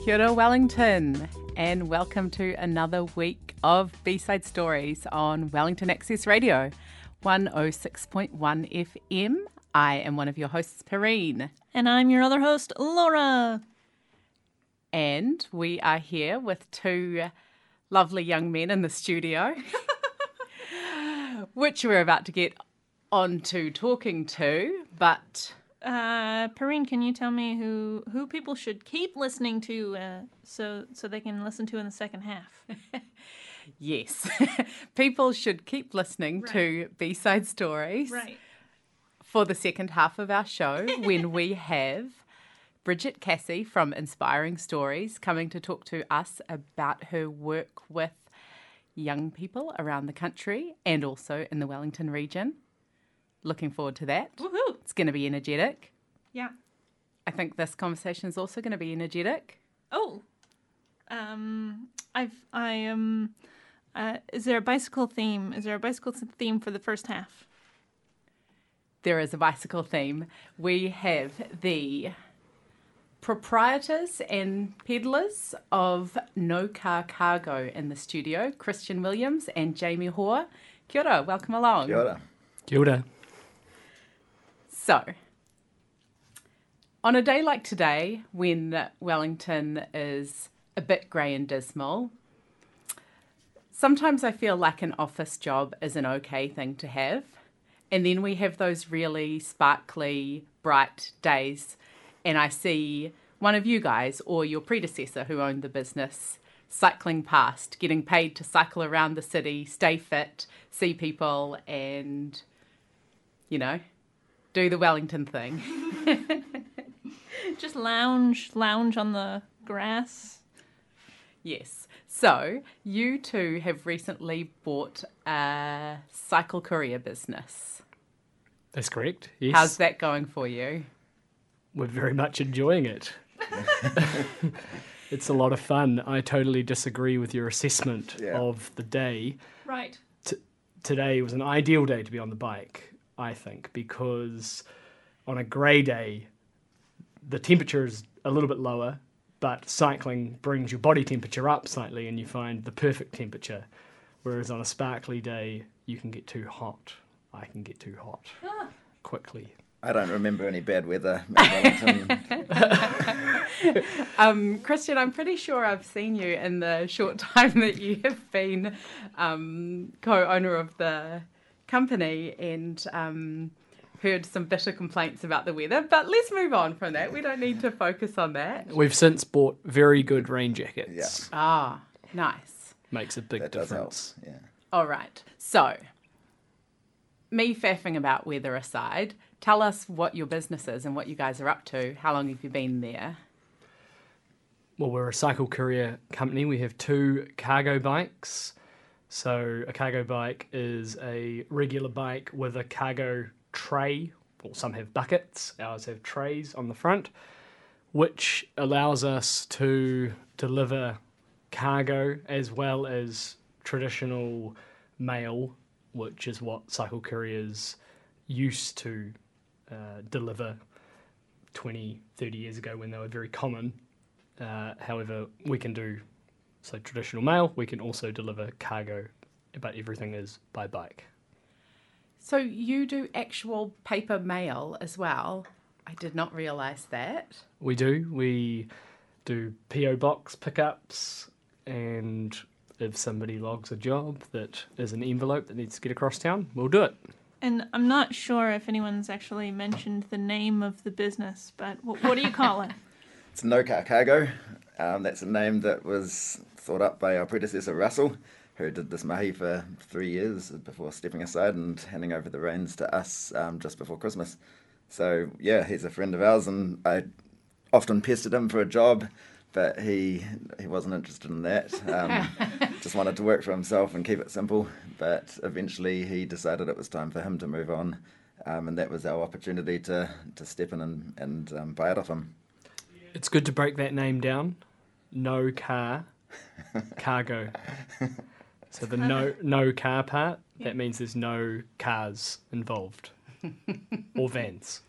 Kia ora Wellington, and welcome to another week of B-Side Stories on Wellington Access Radio, 106.1 FM. I am one of your hosts, Perrine. And I'm your other host, Laura. And we are here with two lovely young men in the studio, which we're about to get on to talking to, but... Perrine, can you tell me who people should keep listening to so they can listen to in the second half? Yes. People should keep listening to B-Side Stories for the second half of our show when we have Bridget Cassie from Inspiring Stories coming to talk to us about her work with young people around the country and also in the Wellington region. Looking forward to that. Woohoo! It's going to be energetic. Yeah. I think this conversation is also going to be energetic. Oh. Is there a bicycle theme? Is there a bicycle theme for the first half? There is a bicycle theme. We have the proprietors and peddlers of No Car Cargo in the studio, Christian Williams and Jamie Hoare. Kia ora, welcome along. Kia ora. Kia ora. So, on a day like today, when Wellington is a bit grey and dismal, sometimes I feel like an office job is an okay thing to have. And then we have those really sparkly, bright days, and I see one of you guys or your predecessor who owned the business cycling past, getting paid to cycle around the city, stay fit, see people, and, you know... do the Wellington thing. Just lounge on the grass. Yes. So you two have recently bought a cycle courier business. That's correct, yes. How's that going for you? We're very much enjoying it. It's a lot of fun. I totally disagree with your assessment of the day. Right. Today was an ideal day to be on the bike. I think, because on a grey day, the temperature is a little bit lower, but cycling brings your body temperature up slightly and you find the perfect temperature. Whereas on a sparkly day, you can get too hot. I can get too hot quickly. I don't remember any bad weather. Christian, I'm pretty sure I've seen you in the short time that you have been co-owner of the company and heard some bitter complaints about the weather, but let's move on from that. We don't need to focus on that. We've since bought very good rain jackets. Ah, nice. Makes a big difference. Does help. Yeah. All right. So, me faffing about weather aside, tell us what your business is and what you guys are up to. How long have you been there? Well, we're a cycle courier company. We have two cargo bikes. So a cargo bike is a regular bike with a cargo tray, or some have buckets, ours have trays on the front, which allows us to deliver cargo as well as traditional mail, which is what cycle couriers used to deliver 20, 30 years ago when they were very common. However, we can do... so traditional mail, we can also deliver cargo, but everything is by bike. So you do actual paper mail as well? I did not realise that. We do. We do PO box pickups, and if somebody logs a job that is an envelope that needs to get across town, we'll do it. And I'm not sure if anyone's actually mentioned the name of the business, but what do you call it? It's No Car Cargo. That's a name that was thought up by our predecessor, Russell, who did this mahi for 3 years before stepping aside and handing over the reins to us just before Christmas. So, yeah, he's a friend of ours, and I often pestered him for a job, but he wasn't interested in that. Just wanted to work for himself and keep it simple. But eventually he decided it was time for him to move on, and that was our opportunity to step in and buy it off him. It's good to break that name down. No Car Cargo. So the no car part, that means there's no cars involved. Or vans.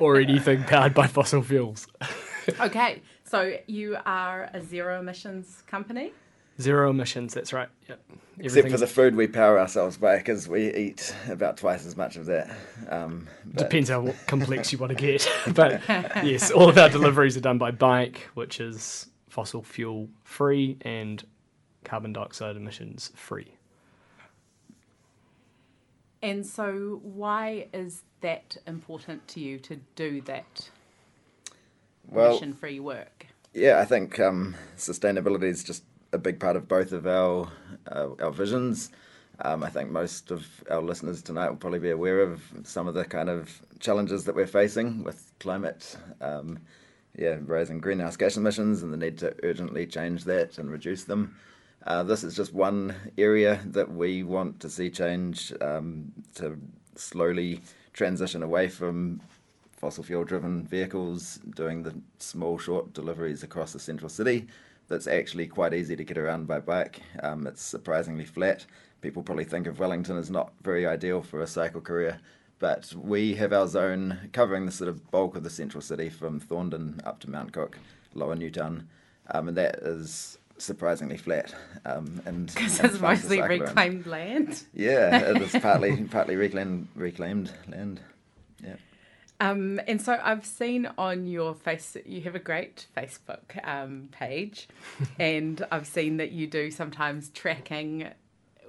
Or anything powered by fossil fuels. Okay, So you are a zero emissions company? Zero emissions, that's right. Yep. Except for the food we power ourselves by, because we eat about twice as much of that. Depends how complex you want to get. But yes, all of our deliveries are done by bike, which is fossil fuel free and carbon dioxide emissions free. And so why is that important to you to do that emission-free work? Yeah, I think sustainability is just a big part of both of our visions. I think most of our listeners tonight will probably be aware of some of the kind of challenges that we're facing with climate, rising greenhouse gas emissions and the need to urgently change that and reduce them. This is just one area that we want to see change to slowly transition away from fossil fuel-driven vehicles, doing the small, short deliveries across the central city. That's actually quite easy to get around by bike. It's surprisingly flat. People probably think of Wellington as not very ideal for a cycle career, but we have our zone covering the sort of bulk of the central city from Thorndon up to Mount Cook, Lower Newtown, and that is surprisingly flat. Because it's mostly reclaimed land. Yeah, it is partly reclaimed land. Yeah. And so I've seen on your face, you have a great Facebook page, and I've seen that you do sometimes tracking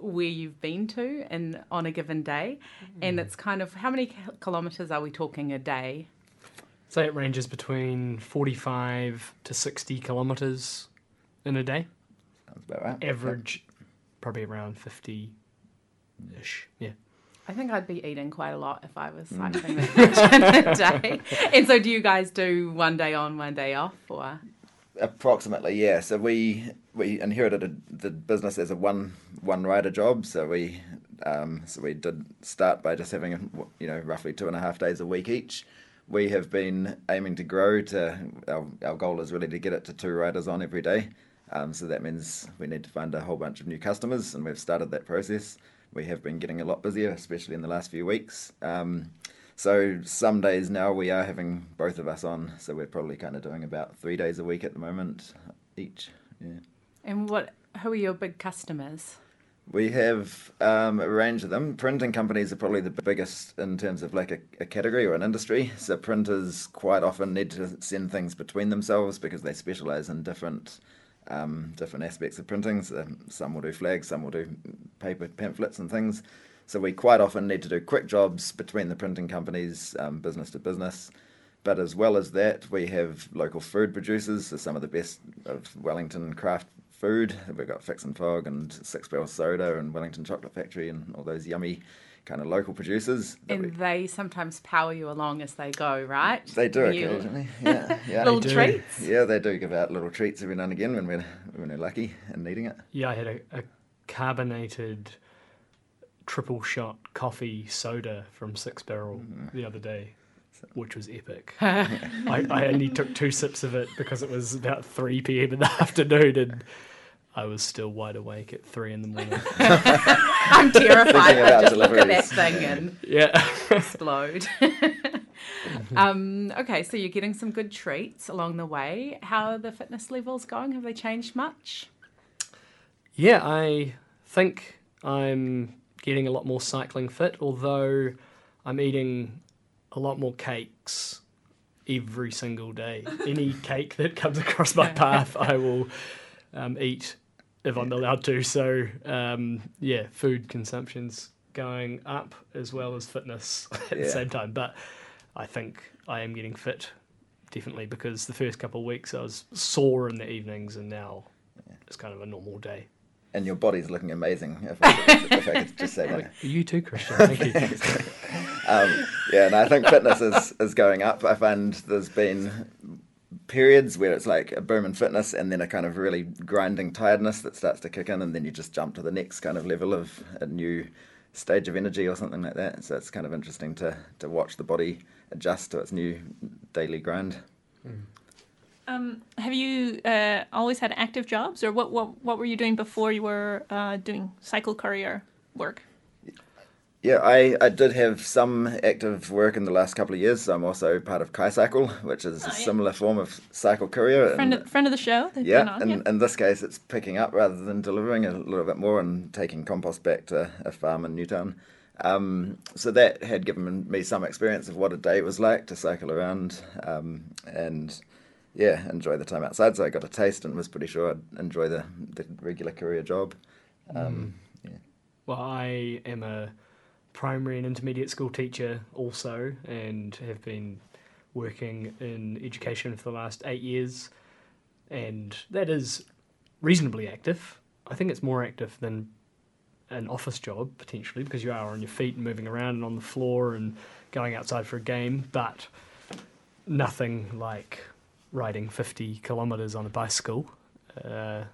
where you've been to and on a given day, and it's kind of, how many kilometres are we talking a day? So it ranges between 45 to 60 kilometres in a day. Sounds about right. Average, yeah. Probably around 50-ish, yeah. I think I'd be eating quite a lot if I was cycling that much in a day. And so do you guys do one day on, one day off? Or approximately, yeah. So we inherited the business as a one rider job. So we did start by just having, roughly 2.5 days a week each. We have been aiming to grow to, our goal is really to get it to 2 riders on every day. So that means we need to find a whole bunch of new customers, and we've started that process. We have been getting a lot busier, especially in the last few weeks. So some days now we are having both of us on, so we're probably kind of doing about 3 days a week at the moment each. Yeah. And who are your big customers? We have a range of them. Printing companies are probably the biggest in terms of like a category or an industry. So printers quite often need to send things between themselves because they specialise in different aspects of printing. So some will do flags, some will do paper pamphlets and things. So we quite often need to do quick jobs between the printing companies, business to business. But as well as that, we have local food producers, so some of the best of Wellington craft food. We've got Fix and Fog and Six Barrel Soda and Wellington Chocolate Factory and all those yummy kind of local producers. They sometimes power you along as they go, right? They do occasionally, yeah. Little treats? Yeah, they do give out little treats every now and again when we're lucky and needing it. Yeah, I had a carbonated triple shot coffee soda from Six Barrel the other day, which was epic. I only took 2 sips of it because it was about 3 p.m. in the afternoon and I was still wide awake at 3 a.m. I'm terrified. I just look at that thing and explode. Okay, so you're getting some good treats along the way. How are the fitness levels going? Have they changed much? Yeah, I think I'm getting a lot more cycling fit, although I'm eating a lot more cakes every single day. Any cake that comes across my path, I will eat if I'm allowed to. So, food consumption's going up as well as fitness at the same time. But I think I am getting fit, definitely, because the first couple of weeks I was sore in the evenings and now it's kind of a normal day. And your body's looking amazing, if I could just say that. You too, Christian. Thank you. And I think fitness is going up. I find there's been periods where it's like a boom in fitness and then a kind of really grinding tiredness that starts to kick in, and then you just jump to the next kind of level of a new stage of energy or something like that. So it's kind of interesting to watch the body adjust to its new daily grind. Have you always had active jobs, or what were you doing before you were doing cycle courier work? Yeah, I did have some active work in the last couple of years. So I'm also part of ChiCycle, which is a similar form of cycle courier. Friend of the show. In this case, it's picking up rather than delivering a little bit more and taking compost back to a farm in Newtown. So that had given me some experience of what a day was like to cycle around and enjoy the time outside. So I got a taste and was pretty sure I'd enjoy the regular courier job. Well, I am a primary and intermediate school teacher also, and have been working in education for the last 8 years, and that is reasonably active. I think it's more active than an office job potentially, because you are on your feet and moving around and on the floor and going outside for a game, but nothing like riding 50 kilometres on a bicycle. It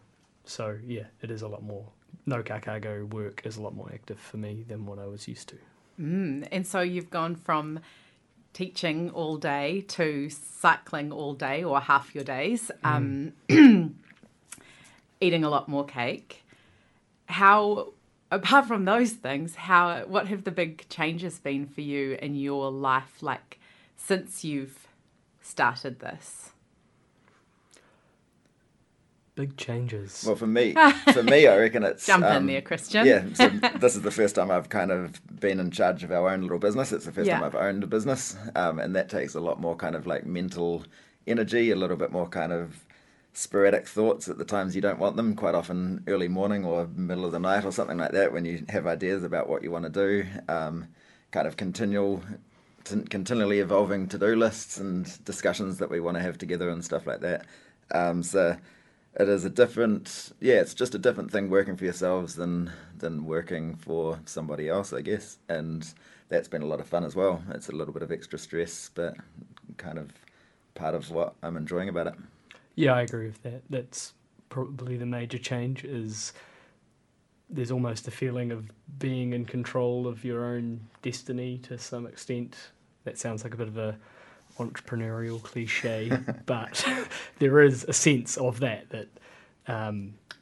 is a lot more. No Car Cargo work is a lot more active for me than what I was used to. And so you've gone from teaching all day to cycling all day, or half your days, eating a lot more cake. How, apart from those things, what have the big changes been for you in your life, like since you've started this? Big changes. Well, for me, I reckon it's... Jump in there, Christian. Yeah, so this is the first time I've kind of been in charge of our own little business. It's the first time I've owned a business, and that takes a lot more kind of like mental energy, a little bit more kind of sporadic thoughts at the times you don't want them, quite often early morning or middle of the night or something like that when you have ideas about what you want to do, kind of continually evolving to-do lists and discussions that we want to have together and stuff like that. So... It is a different, it's just a different thing working for yourselves than working for somebody else, I guess. And that's been a lot of fun as well. It's a little bit of extra stress, but kind of part of what I'm enjoying about it. Yeah, I agree with that. That's probably the major change, is there's almost a feeling of being in control of your own destiny to some extent. That sounds like a bit of a entrepreneurial cliche, but there is a sense of that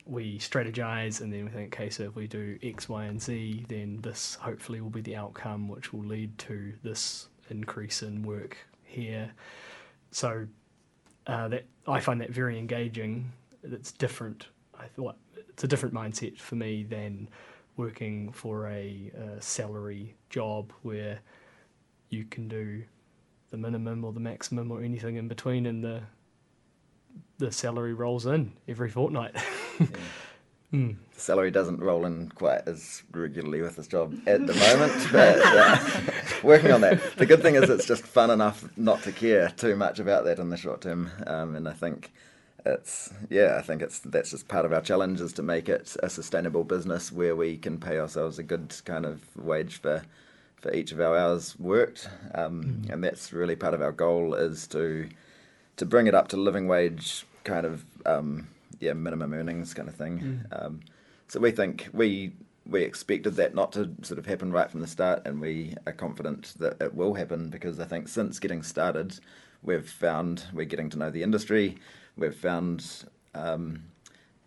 we strategize and then we think, okay, so if we do X, Y, and Z, then this hopefully will be the outcome, which will lead to this increase in work here. So that I find that very engaging. It's different. I thought it's a different mindset for me than working for a salary job where you can do the minimum or the maximum or anything in between, and the salary rolls in every fortnight. The salary doesn't roll in quite as regularly with this job at the moment, but working on that. The good thing is it's just fun enough not to care too much about that in the short term, and I think that's just part of our challenge, is to make it a sustainable business where we can pay ourselves a good kind of wage for each of our hours worked, and that's really part of our goal, is to bring it up to living wage kind of minimum earnings kind of thing. So we think we expected that not to sort of happen right from the start, and we are confident that it will happen, because I think since getting started we've found we're getting to know the industry, we've found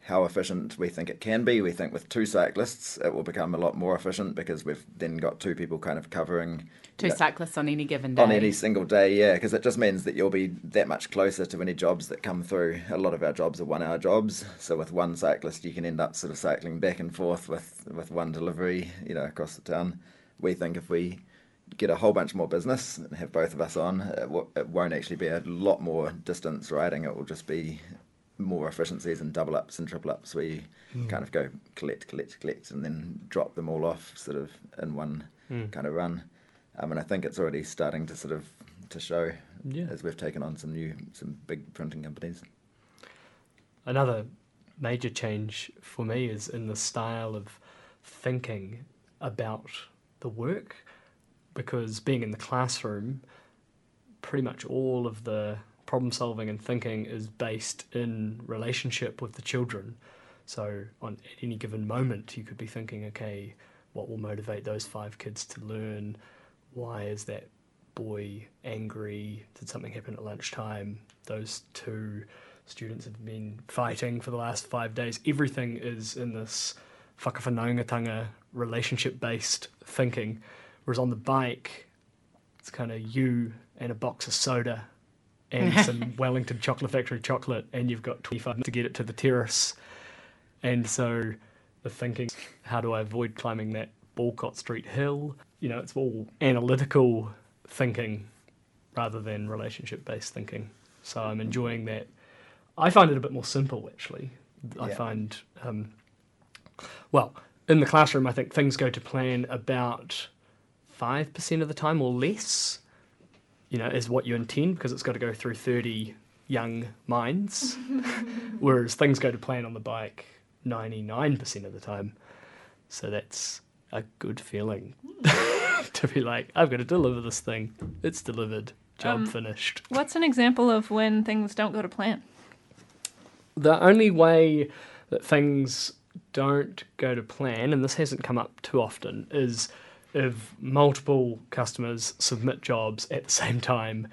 how efficient we think it can be. We think with two cyclists it will become a lot more efficient, because we've then got two people kind of covering... Two cyclists on any given day. On any single day, yeah, because it just means that you'll be that much closer to any jobs that come through. A lot of our jobs are 1 hour jobs, so with one cyclist you can end up sort of cycling back and forth with one delivery, across the town. We think if we get a whole bunch more business and have both of us on, it won't actually be a lot more distance riding, it will just be... more efficiencies and double ups and triple ups, where you kind of go collect and then drop them all off sort of in one kind of run. And I think it's already starting to sort of to show as we've taken on some big printing companies. Another major change for me is in the style of thinking about the work, because being in the classroom, pretty much all of the problem solving and thinking is based in relationship with the children. So at any given moment you could be thinking, okay, what will motivate those 5 kids to learn? Why is that boy angry? Did something happen at lunchtime? Those 2 students have been fighting for the last 5 days. Everything is in this whakawhanaungatanga relationship-based thinking, whereas on the bike, it's kind of you and a box of soda and some Wellington Chocolate Factory chocolate, and you've got 25 minutes to get it to the terrace. And so the thinking, how do I avoid climbing that Walcott Street hill? You know, it's all analytical thinking rather than relationship-based thinking. So I'm enjoying that. I find it a bit more simple, actually. Yeah. I find, well, in the classroom, I think things go to plan about 5% of the time or less, you know, is what you intend, because it's got to go through 30 young minds, whereas things go to plan on the bike 99% of the time. So that's a good feeling to be like, I've got to deliver this thing. It's delivered. Job finished. What's an example of when things don't go to plan? The only way that things don't go to plan, and this hasn't come up too often, is if multiple customers submit jobs at the same time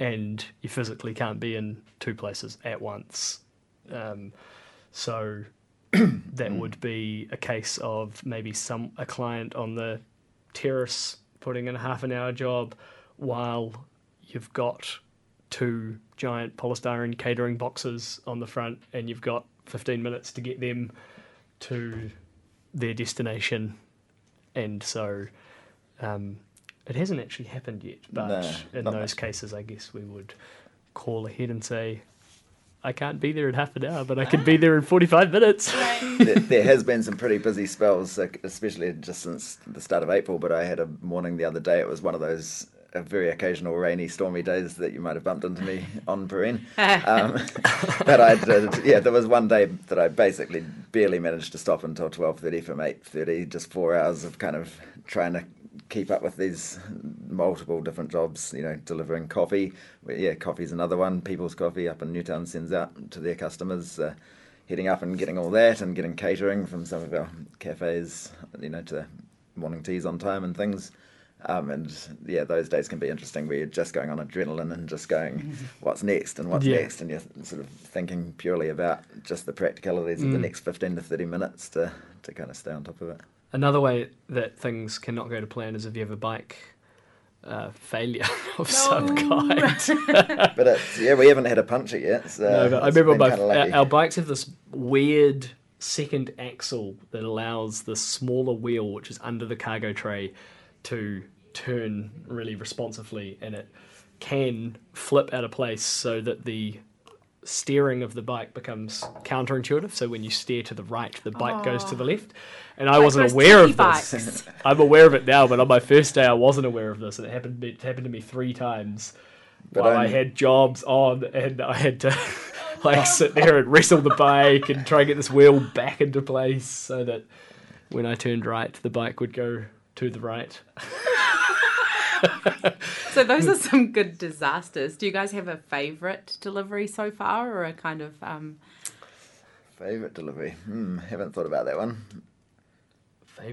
and you physically can't be in two places at once. So that would be a case of maybe a client on the terrace putting in a half an hour job while you've got two giant polystyrene catering boxes on the front and you've got 15 minutes to get them to their destination. And so it hasn't actually happened yet, but in those cases I guess we would call ahead and say, I can't be there in half an hour, but I could be there in 45 minutes. There has been some pretty busy spells, especially just since the start of April, but I had a morning the other day. It was one of those very occasional rainy, stormy days that you might have bumped into me on Perrine. But I did, yeah, there was one day that I basically barely managed to stop until 12:30 from 8:30, just 4 hours of kind of trying to keep up with these multiple different jobs, you know, delivering coffee. Yeah, coffee's another one. People's Coffee up in Newtown sends out to their customers, heading up and getting all that and getting catering from some of our cafes, you know, to morning teas on time and things. And yeah, those days can be interesting where you're just going on adrenaline and just going, what's next and what's next? And you're sort of thinking purely about just the practicalities of the next 15 to 30 minutes to kind of stay on top of it. Another way that things cannot go to plan is if you have a bike failure of some kind. But it's, yeah, we haven't had a puncture yet. So no, but I remember our bikes have this weird second axle that allows the smaller wheel, which is under the cargo tray, to turn really responsively, and it can flip out of place so that the steering of the bike becomes counterintuitive. So when you steer to the right, the bike goes to the left. And I wasn't aware of this. I'm aware of it now, but on my first day I wasn't aware of this, and it happened to me 3 times while I had jobs on, and I had to like sit there and wrestle the bike and try and get this wheel back into place so that when I turned right the bike would go to the right. So those are some good disasters. Do you guys have a favourite delivery so far, or a kind of favourite delivery? Haven't thought about that one.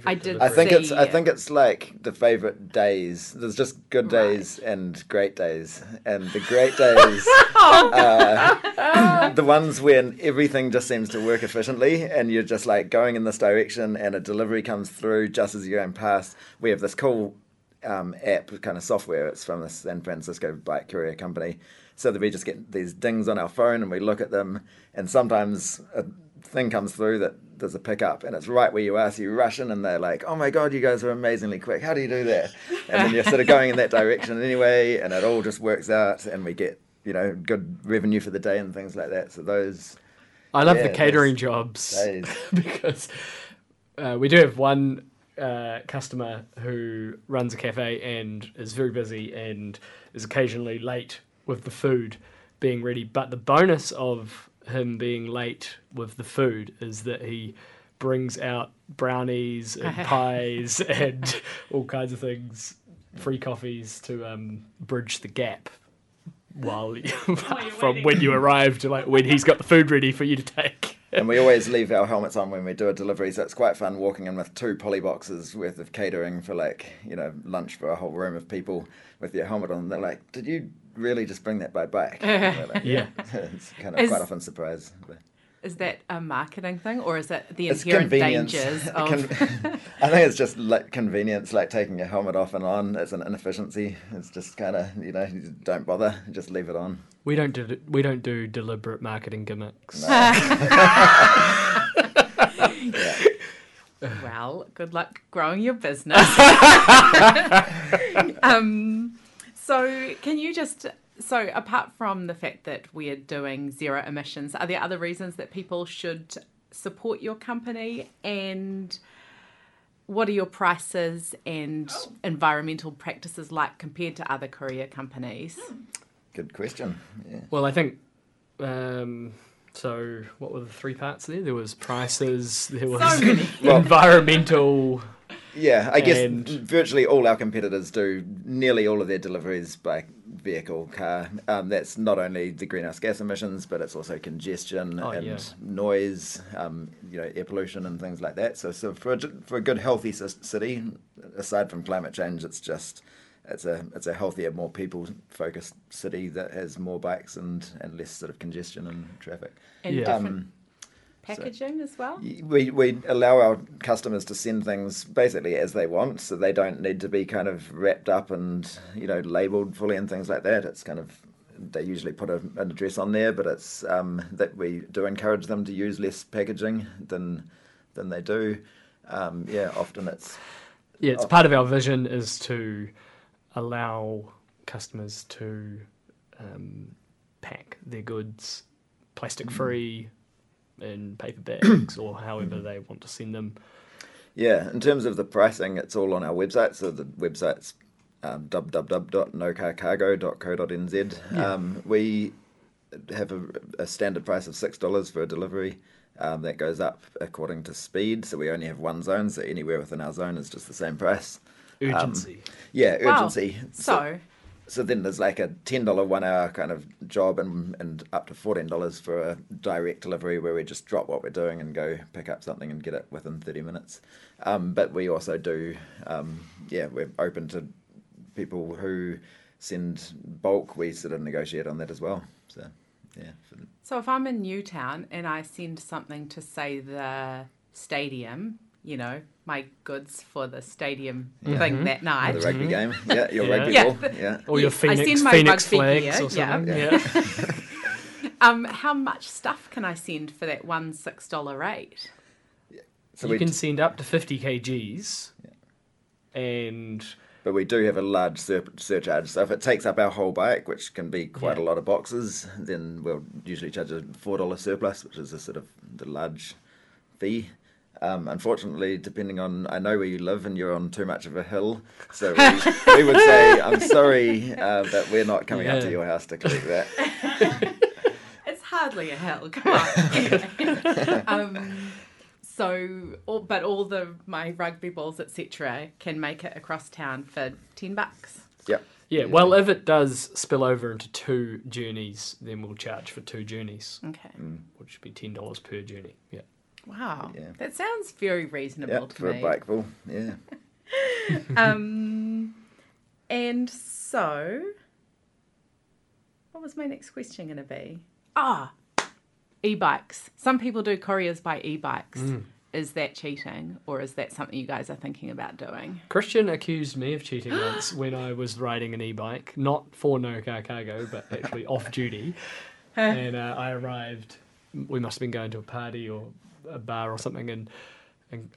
I think it's like the favourite days. There's just good days and great days, and the great days are the ones when everything just seems to work efficiently, and you're just like going in this direction, and a delivery comes through just as you're going past. We have this cool app, kind of software. It's from the San Francisco bike courier company, so that we just get these dings on our phone and we look at them, and sometimes a thing comes through that there's a pickup and it's right where you are, so you rush in and they're like, oh my god, you guys are amazingly quick, how do you do that? And then you're sort of going in that direction anyway, and it all just works out, and we get, you know, good revenue for the day and things like that. So those, I love the catering jobs because we do have one customer who runs a cafe and is very busy and is occasionally late with the food being ready, but the bonus of him being late with the food is that he brings out brownies and pies and all kinds of things, free coffees to bridge the gap while from when you arrive to like when he's got the food ready for you to take. And we always leave our helmets on when we do a delivery, so it's quite fun walking in with 2 poly boxes worth of catering for, like, you know, lunch for a whole room of people with your helmet on. And they're like, did you really just bring that by bike? Like, yeah. It's kind of quite often surprise. Is that a marketing thing, or is it the inherent dangers of... I think it's just like convenience, like taking your helmet off and on. It's an inefficiency. It's just kind of, you know, don't bother, just leave it on. We don't do deliberate marketing gimmicks. No. Yeah. Well, good luck growing your business. So can you just... So apart from the fact that we're doing zero emissions, are there other reasons that people should support your company? And what are your prices and environmental practices like compared to other courier companies? Good question. Yeah. Well, I think... So what were the three parts there? There was prices, there was environmental... Yeah, I guess virtually all our competitors do nearly all of their deliveries by vehicle, car. That's not only the greenhouse gas emissions, but it's also congestion noise, air pollution and things like that. So for a good healthy city, aside from climate change, it's a healthier, more people-focused city that has more bikes and less sort of congestion and traffic. And different packaging as well? We allow our customers to send things basically as they want, so they don't need to be kind of wrapped up and, labelled fully and things like that. It's kind of, they usually put an address on there, but it's that we do encourage them to use less packaging than they do. Often it's... Yeah, it's part of our vision is to allow customers to pack their goods plastic-free in paper bags or however they want to send them. Yeah, in terms of the pricing, it's all on our website. So the website's www.nocarcargo.co.nz. Yeah. We have a standard price of $6 for a delivery. That goes up according to speed. So we only have one zone, so anywhere within our zone is just the same price. Urgency. Urgency. Wow. So then there's like a $10 1 hour kind of job and up to $14 for a direct delivery where we just drop what we're doing and go pick up something and get it within 30 minutes. But we also do, we're open to people who send bulk. We sort of negotiate on that as well. So, yeah. So if I'm in Newtown and I send something to, say, the stadium, my goods for the stadium thing that night. Or the rugby game. Yeah, your rugby ball. Yeah. Or your Phoenix flags gear, or something. How much stuff can I send for that $6 rate? Yeah. So you can send up to 50 kgs. Yeah. But we do have a large surcharge, so if it takes up our whole bike, which can be quite a lot of boxes, then we'll usually charge a $4 surplus, which is a sort of the large fee. Unfortunately, depending on, I know where you live and you're on too much of a hill, so we would say, I'm sorry, but we're not coming up to your house to collect that. It's hardly a hill, come on. But my rugby balls, etc., can make it across town for $10. Yep. Yeah. Well, if it does spill over into two journeys, then we'll charge for two journeys. Okay. Which would be $10 per journey. Yeah. Wow. Yeah. That sounds very reasonable to me. For a bike ball. Yeah. And so, what was my next question going to be? E-bikes. Some people do couriers by e-bikes. Is that cheating, or is that something you guys are thinking about doing? Christian accused me of cheating once when I was riding an e-bike, not for No Car Cargo, but actually off duty. And I arrived, we must have been going to a party or a bar or something, and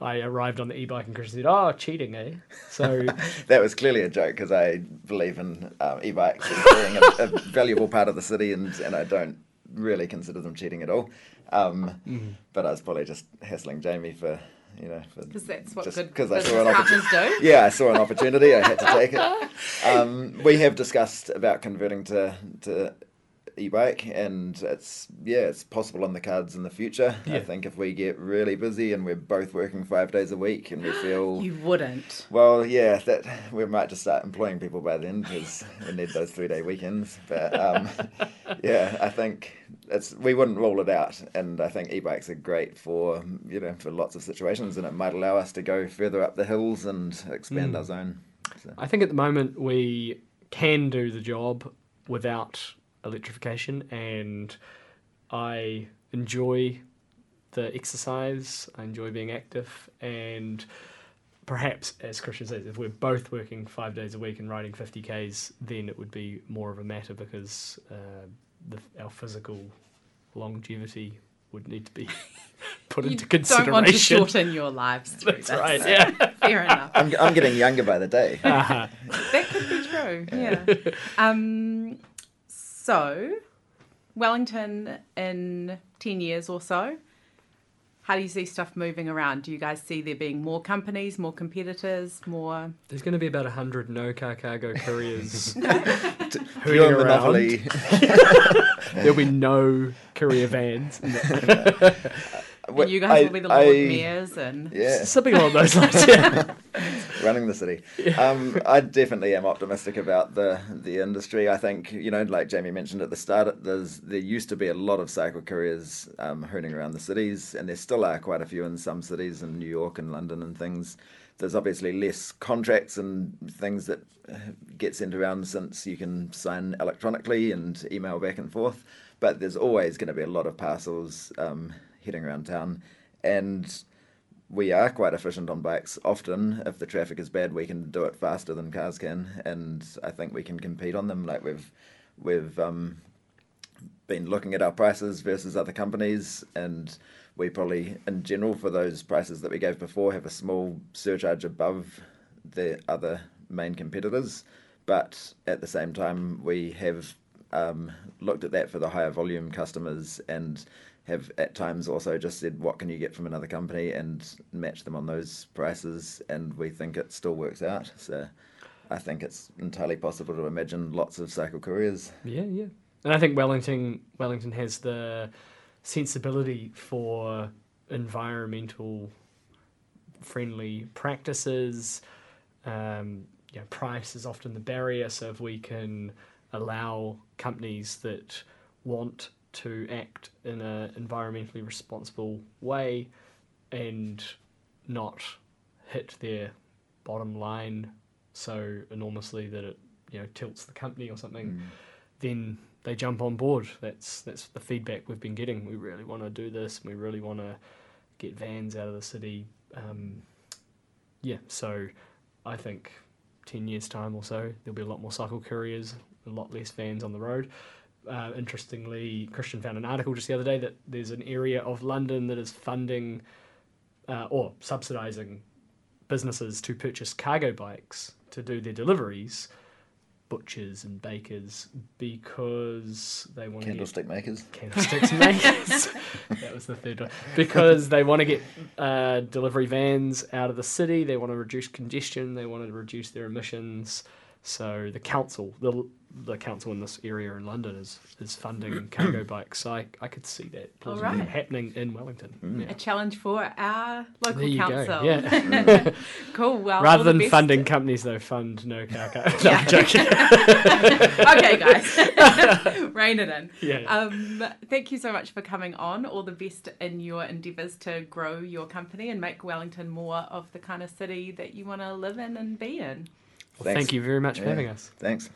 I arrived on the e-bike and Christian said, cheating, eh? So that was clearly a joke because I believe in e-bikes as being a valuable part of the city and I don't really consider them cheating at all, but I was probably just hassling Jamie because that's what good business do. Yeah, I saw an opportunity, I had to take it. We have discussed about converting to e-bike, and it's possible on the cards in the future. Yeah. I think if we get really busy and we're both working 5 days a week and we feel you wouldn't. Well, yeah, that we might just start employing people by then because we need those 3-day weekends. But I think we wouldn't rule it out, and I think e-bikes are great for for lots of situations, and it might allow us to go further up the hills and expand our zone. So. I think at the moment we can do the job without electrification, and I enjoy the exercise, I enjoy being active, and perhaps, as Christian says, if we're both working 5 days a week and riding 50Ks, then it would be more of a matter, because our physical longevity would need to be put into consideration. You don't want to shorten your lives through that. That's right, so. Yeah. Fair enough. I'm getting younger by the day. Uh-huh. That could be true, yeah. So, Wellington in 10 years or so, how do you see stuff moving around? Do you guys see there being more companies, more competitors, more... There's going to be about 100 No Car Cargo couriers hooting around. Monopoly. There'll be no courier vans. And you guys will be the Lord Mayors and... Yeah. Something along those lines, yeah. Running the city. Yeah. I definitely am optimistic about the industry. I think, you know, like Jamie mentioned at the start, there used to be a lot of cycle couriers hooning around the cities, and there still are quite a few in some cities, in New York and London and things. There's obviously less contracts and things that get sent around, since you can sign electronically and email back and forth, but there's always going to be a lot of parcels heading around town, and... We are quite efficient on bikes. Often, if the traffic is bad, we can do it faster than cars can, and I think we can compete on them. Like we've been looking at our prices versus other companies, and we probably, in general, for those prices that we gave before, have a small surcharge above the other main competitors. But at the same time, we have looked at that for the higher volume customers, and have at times also just said, what can you get from another company, and match them on those prices, and we think it still works out. So I think it's entirely possible to imagine lots of cycle couriers. Yeah, yeah. And I think Wellington has the sensibility for environmental friendly practices. You know, price is often the barrier, so if we can allow companies that want to act in an environmentally responsible way and not hit their bottom line so enormously that it, you know, tilts the company or something, then they jump on board. That's the feedback we've been getting. We really want to do this, and we really want to get vans out of the city. So I think 10 years' time or so, there'll be a lot more cycle couriers, a lot less vans on the road. Interestingly, Christian found an article just the other day that there's an area of London that is funding or subsidising businesses to purchase cargo bikes to do their deliveries, butchers and bakers, because they want to Candlestick makers. That was the third one. Because they want to get delivery vans out of the city, they want to reduce congestion, they want to reduce their emissions. So the council, the council in this area in London is funding cargo bikes. So I could see that happening in Wellington. Yeah. A challenge for our local council. Go. Yeah. Cool. Well, rather than funding companies, though, fund No Car Cargo. No, I'm joking. Okay, guys. Rein it in. Yeah. Thank you so much for coming on. All the best in your endeavours to grow your company and make Wellington more of the kind of city that you want to live in and be in. Well, thank you very much for having us. Thanks.